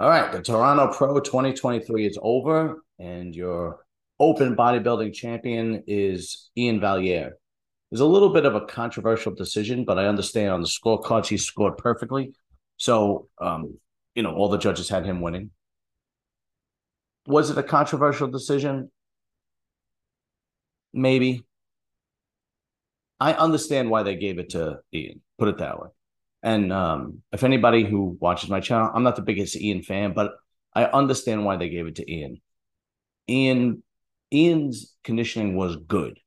All right, the Toronto Pro 2023 is over, and your open bodybuilding champion is Iain Valliere. There's a little bit of a controversial decision, but I understand on the scorecards he scored perfectly. So, all the judges had him winning. Was it a controversial decision? Maybe. I understand why they gave it to Iain, put it that way. And if anybody who watches my channel, I'm not the biggest Iain fan, but I understand why they gave it to Iain. Iain's conditioning was good.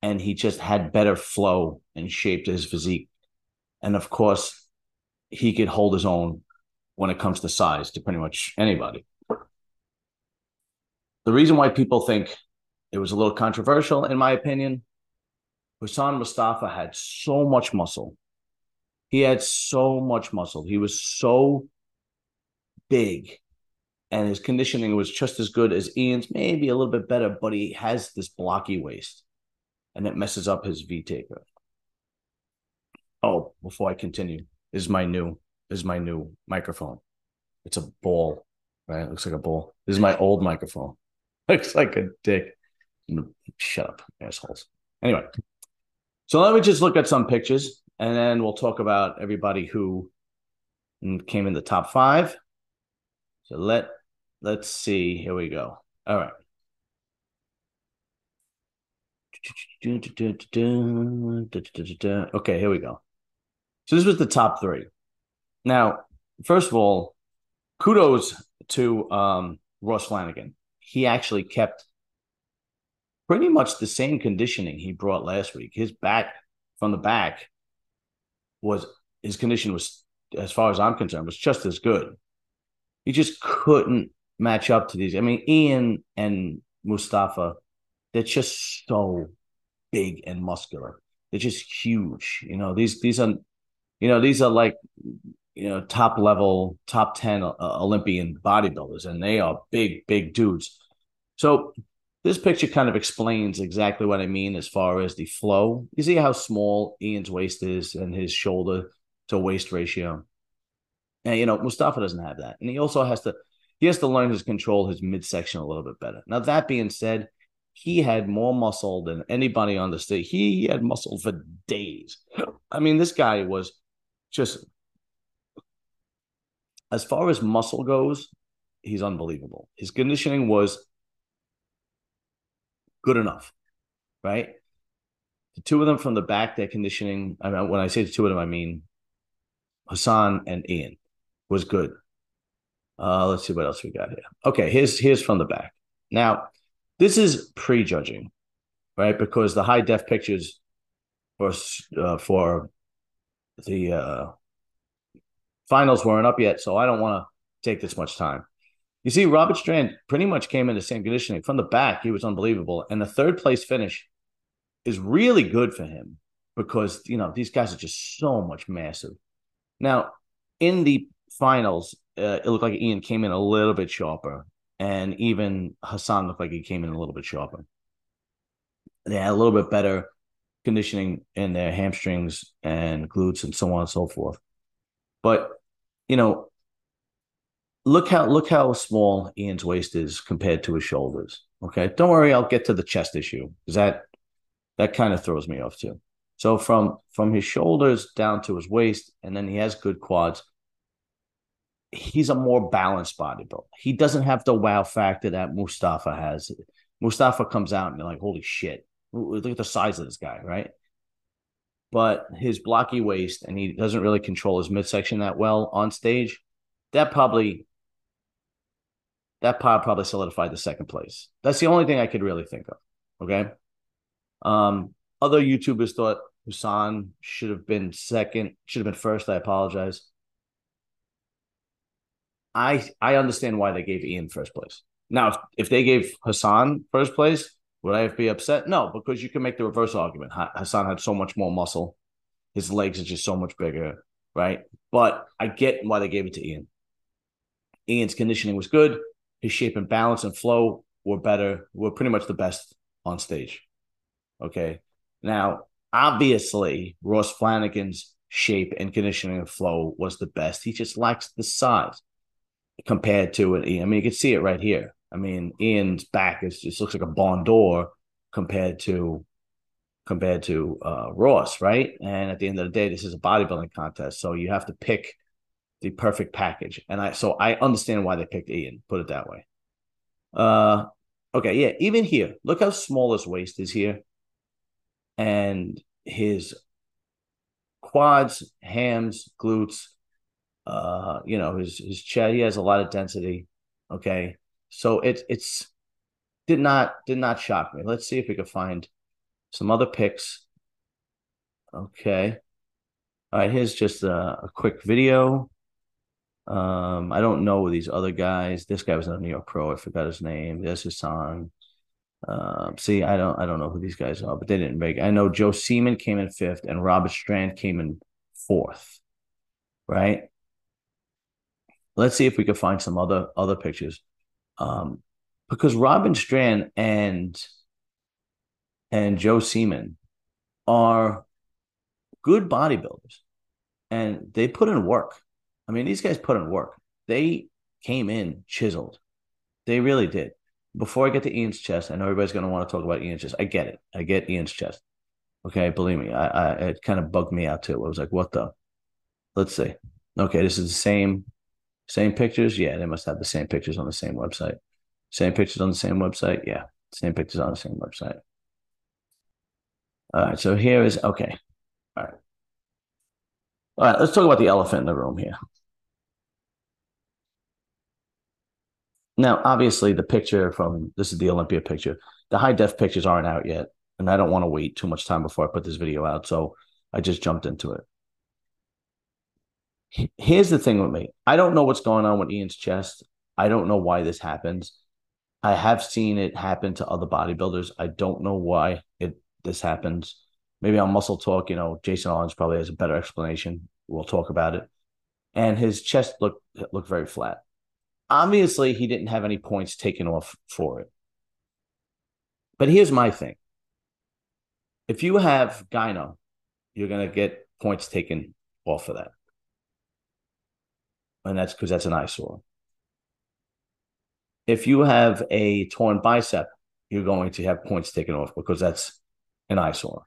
And he just had better flow and shape to his physique. And, of course, he could hold his own when it comes to size to pretty much anybody. The reason why people think it was a little controversial, in my opinion, Hassan Mostafa had so much muscle. He had so much muscle. He was so big. And his conditioning was just as good as Iain's, maybe a little bit better, but he has this blocky waist. And it messes up his V-taper. Oh, before I continue, is my new microphone. It's a ball, right? It looks like a ball. This is my old microphone. Looks like a dick. Shut up, assholes. Anyway, so let me just look at some pictures, and then we'll talk about everybody who came in the top five. So let's see. Here we go. All right. Okay, here we go. So this was the top three. Now, first of all, kudos to Ross Flanagan. He actually kept pretty much the same conditioning he brought last week. His condition was, as far as I'm concerned, was just as good. He just couldn't match up to these. I mean, Iain and Mostafa, they're just so big and muscular. They're just huge. These are like, top level, top 10 Olympian bodybuilders, and they are big, big dudes. So this picture kind of explains exactly what I mean as far as the flow. You see how small Iain's waist is and his shoulder to waist ratio. And, Mostafa doesn't have that. And he also has to learn to control his midsection a little bit better. Now, that being said, he had more muscle than anybody on the stage. He had muscle for days. I mean, this guy was just, as far as muscle goes, he's unbelievable. His conditioning was good enough, right? The two of them from the back, their conditioning, I mean, when I say the two of them, I mean Hassan and Iain, was good. Let's see what else we got here. Okay, here's from the back. Now, this is prejudging, right? Because the high def pictures for the finals weren't up yet, so I don't want to take this much time. You see, Robin Strand pretty much came in the same conditioning. From the back, he was unbelievable. And the third place finish is really good for him because, these guys are just so much massive. Now, in the finals, it looked like Iain came in a little bit sharper. And even Hassan looked like he came in a little bit sharper. They had a little bit better conditioning in their hamstrings and glutes and so on and so forth. But, look how small Iain's waist is compared to his shoulders. Okay, don't worry, I'll get to the chest issue because that kind of throws me off too. So from his shoulders down to his waist, and then he has good quads. He's a more balanced bodybuilder. He doesn't have the wow factor that Mostafa has. Mostafa comes out and you're like, holy shit. Look at the size of this guy, right? But his blocky waist, and he doesn't really control his midsection that well on stage, that probably solidified the second place. That's the only thing I could really think of, okay? Other YouTubers thought Hassan should have been first. I apologize. I understand why they gave Iain first place. Now, if they gave Hassan first place, would I be upset? No, because you can make the reverse argument. Hassan had so much more muscle. His legs are just so much bigger, right? But I get why they gave it to Iain. Iain's conditioning was good. His shape and balance and flow were better. Were pretty much the best on stage. Okay? Now, obviously, Ross Flanagan's shape and conditioning and flow was the best. He just lacks the size. compared to an Iain. I mean, you can see it right here. I mean, Iain's back is just looks like a barn door compared to Ross, right? And at the end of the day, this is a bodybuilding contest, so you have to pick the perfect package. And I understand why they picked Iain, put it that way. Okay, yeah, even here, look how small his waist is here, and his quads, hams, glutes, his chest. He has a lot of density. Okay, so it's did not shock me. Let's see if we can find some other picks. Okay. All right, here's just a quick video. I don't know these other guys. This guy was on New York Pro. I forgot his name. There's Hassan. See, I don't know who these guys are, but they didn't make it. I know Joe Seeman came in 5th and Robin Strand came in 4th, right? Let's see if we can find some other pictures. Because Robin Strand and Joe Seaman are good bodybuilders, and they put in work. I mean, these guys put in work. They came in chiseled. They really did. Before I get to Iain's chest, I know everybody's going to want to talk about Iain's chest. I get it. I get Iain's chest. Okay, believe me, it kind of bugged me out too. I was like, what the? Let's see. Okay, this is the same pictures. Yeah, they must have the same pictures on the same website. Same pictures on the same website. Yeah, same pictures on the same website. All right, so here is, okay. All right, let's talk about the elephant in the room here. Now, obviously, the picture this is the Olympia picture. The high-def pictures aren't out yet, and I don't want to wait too much time before I put this video out, so I just jumped into it. Here's the thing with me. I don't know what's going on with Iain's chest. I don't know why this happens. I have seen it happen to other bodybuilders. I don't know why this happens. Maybe on Muscle Talk, Jason Owens probably has a better explanation. We'll talk about it. And his chest looked very flat. Obviously, he didn't have any points taken off for it. But here's my thing. If you have gyno, you're going to get points taken off of that. And that's because that's an eyesore. If you have a torn bicep, you're going to have points taken off because that's an eyesore.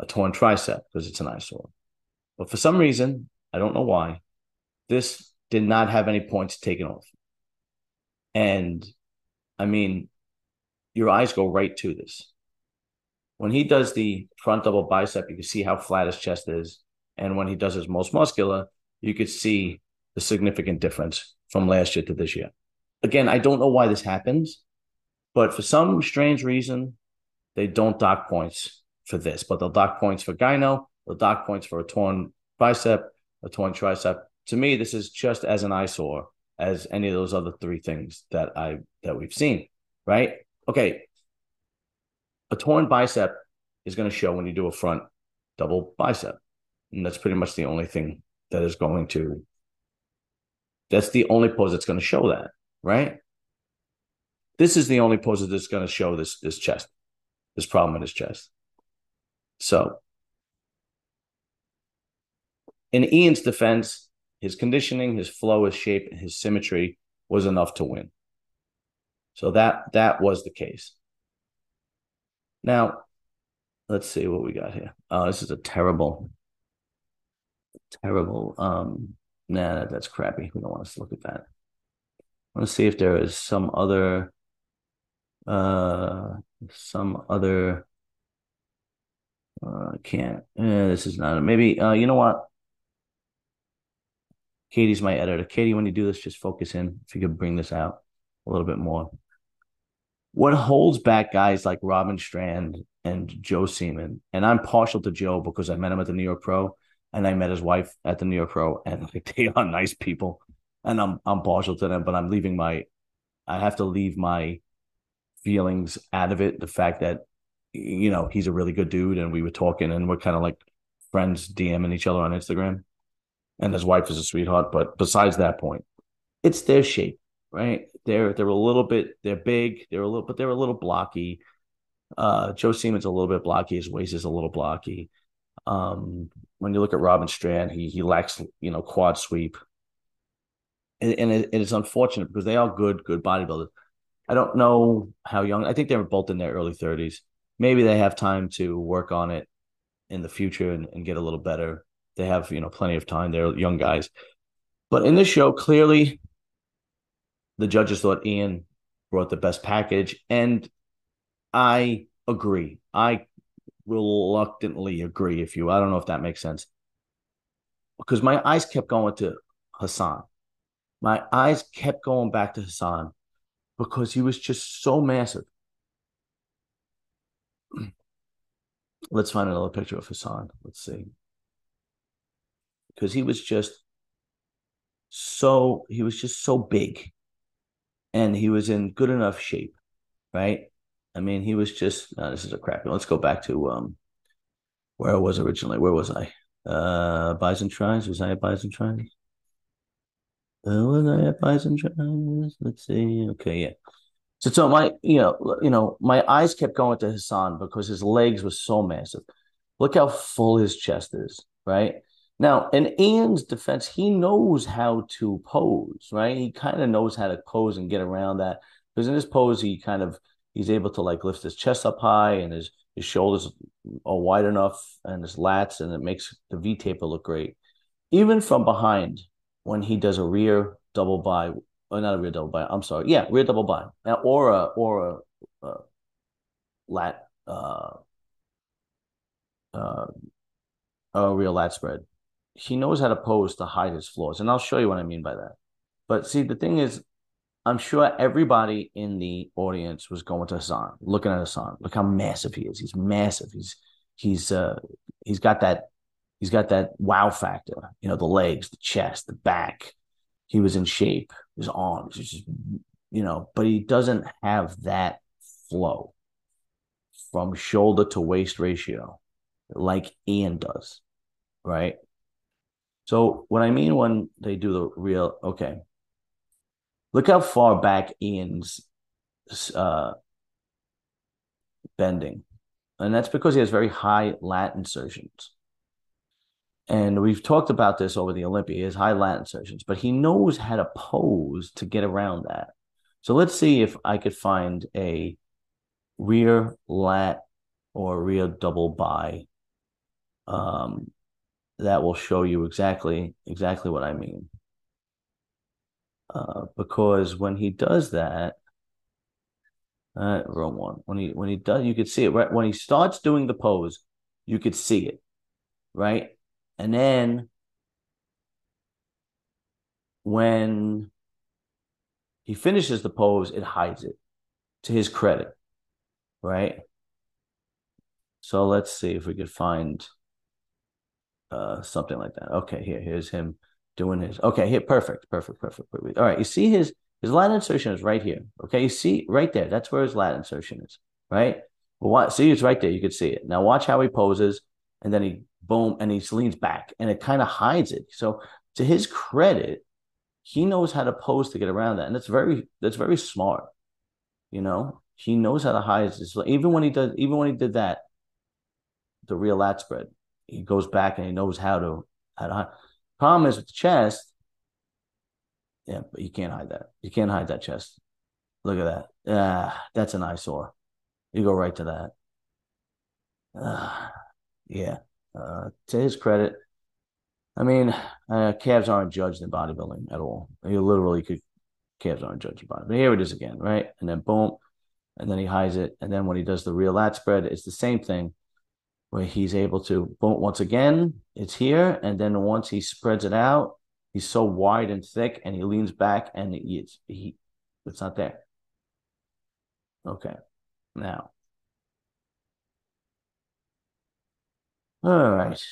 A torn tricep because it's an eyesore. But for some reason, I don't know why, this did not have any points taken off. And, I mean, your eyes go right to this. When he does the front double bicep, you can see how flat his chest is. And when he does his most muscular, you could see the significant difference from last year to this year. Again, I don't know why this happens. But for some strange reason, they don't dock points for this. But they'll dock points for gyno. They'll dock points for a torn bicep, a torn tricep. To me, this is just as an eyesore as any of those other three things that we've seen, right? Okay, a torn bicep is going to show when you do a front double bicep. And that's pretty much the only thing that is going to – that's the only pose that's going to show that, right? This is the only pose that's going to show this chest, this problem in his chest. So, in Iain's defense, his conditioning, his flow, his shape, and his symmetry was enough to win. So that was the case. Now, let's see what we got here. Oh, this is a terrible. Nah, that's crappy. We don't want us to look at that. I want to see if there is some other can't. This is not it. Maybe, you know what? Katie's my editor. Katie, when you do this, just focus in. If you could bring this out a little bit more. What holds back guys like Robin Strand and Joe Seaman, and I'm partial to Joe because I met him at the New York Pro, and I met his wife at the New York Pro, and they are nice people, and I'm partial to them, but I'm leaving I have to leave my feelings out of it. The fact that, he's a really good dude, and we were talking, and we're kind of like friends DMing each other on Instagram. And his wife is a sweetheart. But besides that point, it's their shape, right? They're a little bit, they're big, they're a little blocky. Joe Seaman's a little bit blocky. His waist is a little blocky. When you look at Robin Strand, he lacks, quad sweep. and it's unfortunate because they are good bodybuilders. I don't know how young. I think they're both in their early 30s. Maybe they have time to work on it in the future and get a little better. They have, you know, plenty of time. They're young guys. But in this show, clearly the judges thought Iain brought the best package. And I agree. I reluctantly agree if you. I don't know if that makes sense. Because my eyes kept going to Hassan. My eyes kept going back to Hassan because he was just so massive. Let's find another picture of Hassan. Let's see. Because he was just so big. And he was in good enough shape, right? I mean, he was just, no, this is a crap. Let's go back to where I was originally. Where was I? Bison Trines. Was I at Bison Trines? Was I at Bison Trines? Let's see. Okay, yeah. So my, my eyes kept going to Hassan because his legs were so massive. Look how full his chest is, right? Now, in Iain's defense, he knows how to pose, right? He kind of knows how to pose and get around that. Because in his pose, he's able to like lift his chest up high and his shoulders are wide enough and his lats, and it makes the V taper look great. Even from behind, when he does a rear double by, or not a rear double by, I'm sorry. Yeah, rear double by. Or a lat, a rear lat spread. He knows how to pose to hide his flaws. And I'll show you what I mean by that. But see, the thing is, I'm sure everybody in the audience was going to Hassan, looking at Hassan. Look how massive he is. He's massive. He's got that wow factor. You know, the legs, the chest, the back. He was in shape, his arms, just, but he doesn't have that flow from shoulder to waist ratio like Iain does, right? So what I mean when they do the real, okay, look how far back Iain's bending. And that's because he has very high lat insertions. And we've talked about this over the Olympia. He has high lat insertions, but he knows how to pose to get around that. So let's see if I could find a rear lat or rear double by that will show you exactly what I mean. Because when he does that, wrong one. When he does, you could see it, right? When he starts doing the pose, you could see it, right? And then when he finishes the pose, it hides it, to his credit, right? So let's see if we could find something like that. Okay, here's him doing his. Okay, here, perfect. All right, you see his lat insertion is right here. Okay, you see right there. That's where his lat insertion is, right? See, it's right there. You can see it. Now watch how he poses, and then he boom, and he leans back, and it kind of hides it. So to his credit, he knows how to pose to get around that, and that's very smart. He knows how to hide his. Even when he did that, the rear lat spread. He goes back and he knows how to hide. Problem is with the chest. Yeah, but you can't hide that. You can't hide that chest. Look at that. That's an eyesore. You go right to that. To his credit, I mean, calves aren't judged in bodybuilding at all. You literally could. Calves aren't judged in bodybuilding. But here it is again, right? And then boom, and then he hides it. And then when he does the rear lat spread, it's the same thing. Where he's able to, once again, it's here. And then once he spreads it out, he's so wide and thick and he leans back and it's not there. Okay. Now. All right.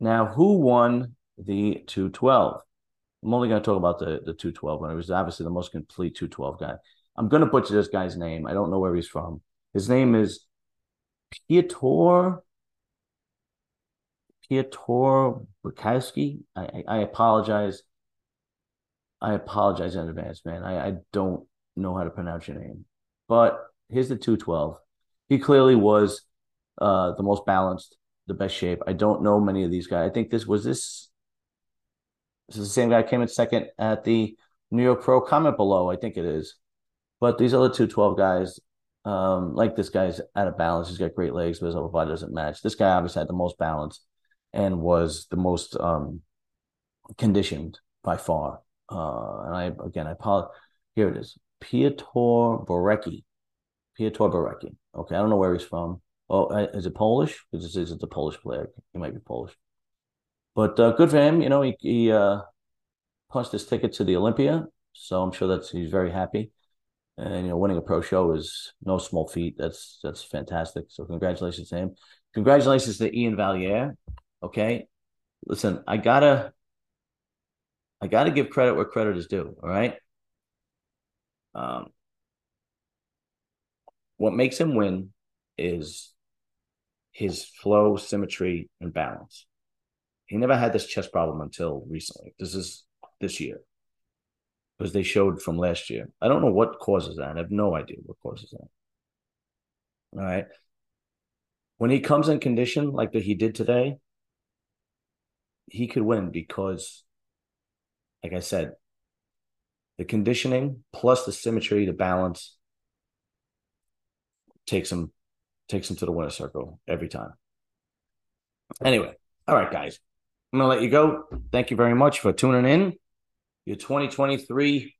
Now, who won the 212? I'm only going to talk about the 212 one. It was obviously the most complete 212 guy. I'm going to butcher this guy's name. I don't know where he's from. His name is Piotr Borecki. I apologize. I apologize in advance, man. I don't know how to pronounce your name. But here's the 212. He clearly was the most balanced, the best shape. I don't know many of these guys. I think this was this This is the same guy who came in second at the New York Pro. Comment below, I think it is. But these other 212 guys, like this guy's out of balance. He's got great legs, but his upper body doesn't match. This guy obviously had the most balance and was the most conditioned by far. And I apologize. Here it is. Piotr Borecki. Okay, I don't know where he's from. Oh, is it Polish? Because this is a Polish player. He might be Polish. But good for him. You know, he punched his ticket to the Olympia, so I'm sure he's very happy. And, you know, winning a pro show is no small feat. That's fantastic. So congratulations to him. Congratulations to Iain Valliere. Okay? Listen, I gotta give credit where credit is due, all right? What makes him win is his flow, symmetry, and balance. He never had this chest problem until recently. This is this year, because they showed from last year. I don't know what causes that. I have no idea what causes that. All right. When he comes in condition like that he did today, he could win because, like I said, the conditioning plus the symmetry, the balance takes him to the winner's circle every time. Anyway, all right, guys. I'm going to let you go. Thank you very much for tuning in. Your 2023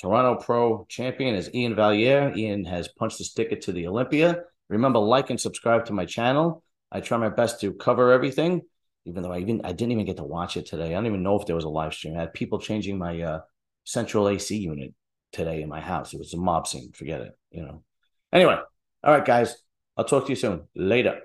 Toronto Pro champion is Iain Valliere. Iain has punched his ticket to the Olympia. Remember, like and subscribe to my channel. I try my best to cover everything, even though I didn't even get to watch it today. I don't even know if there was a live stream. I had people changing my central AC unit today in my house. It was a mob scene. Forget it, you know. Anyway, all right, guys. I'll talk to you soon. Later.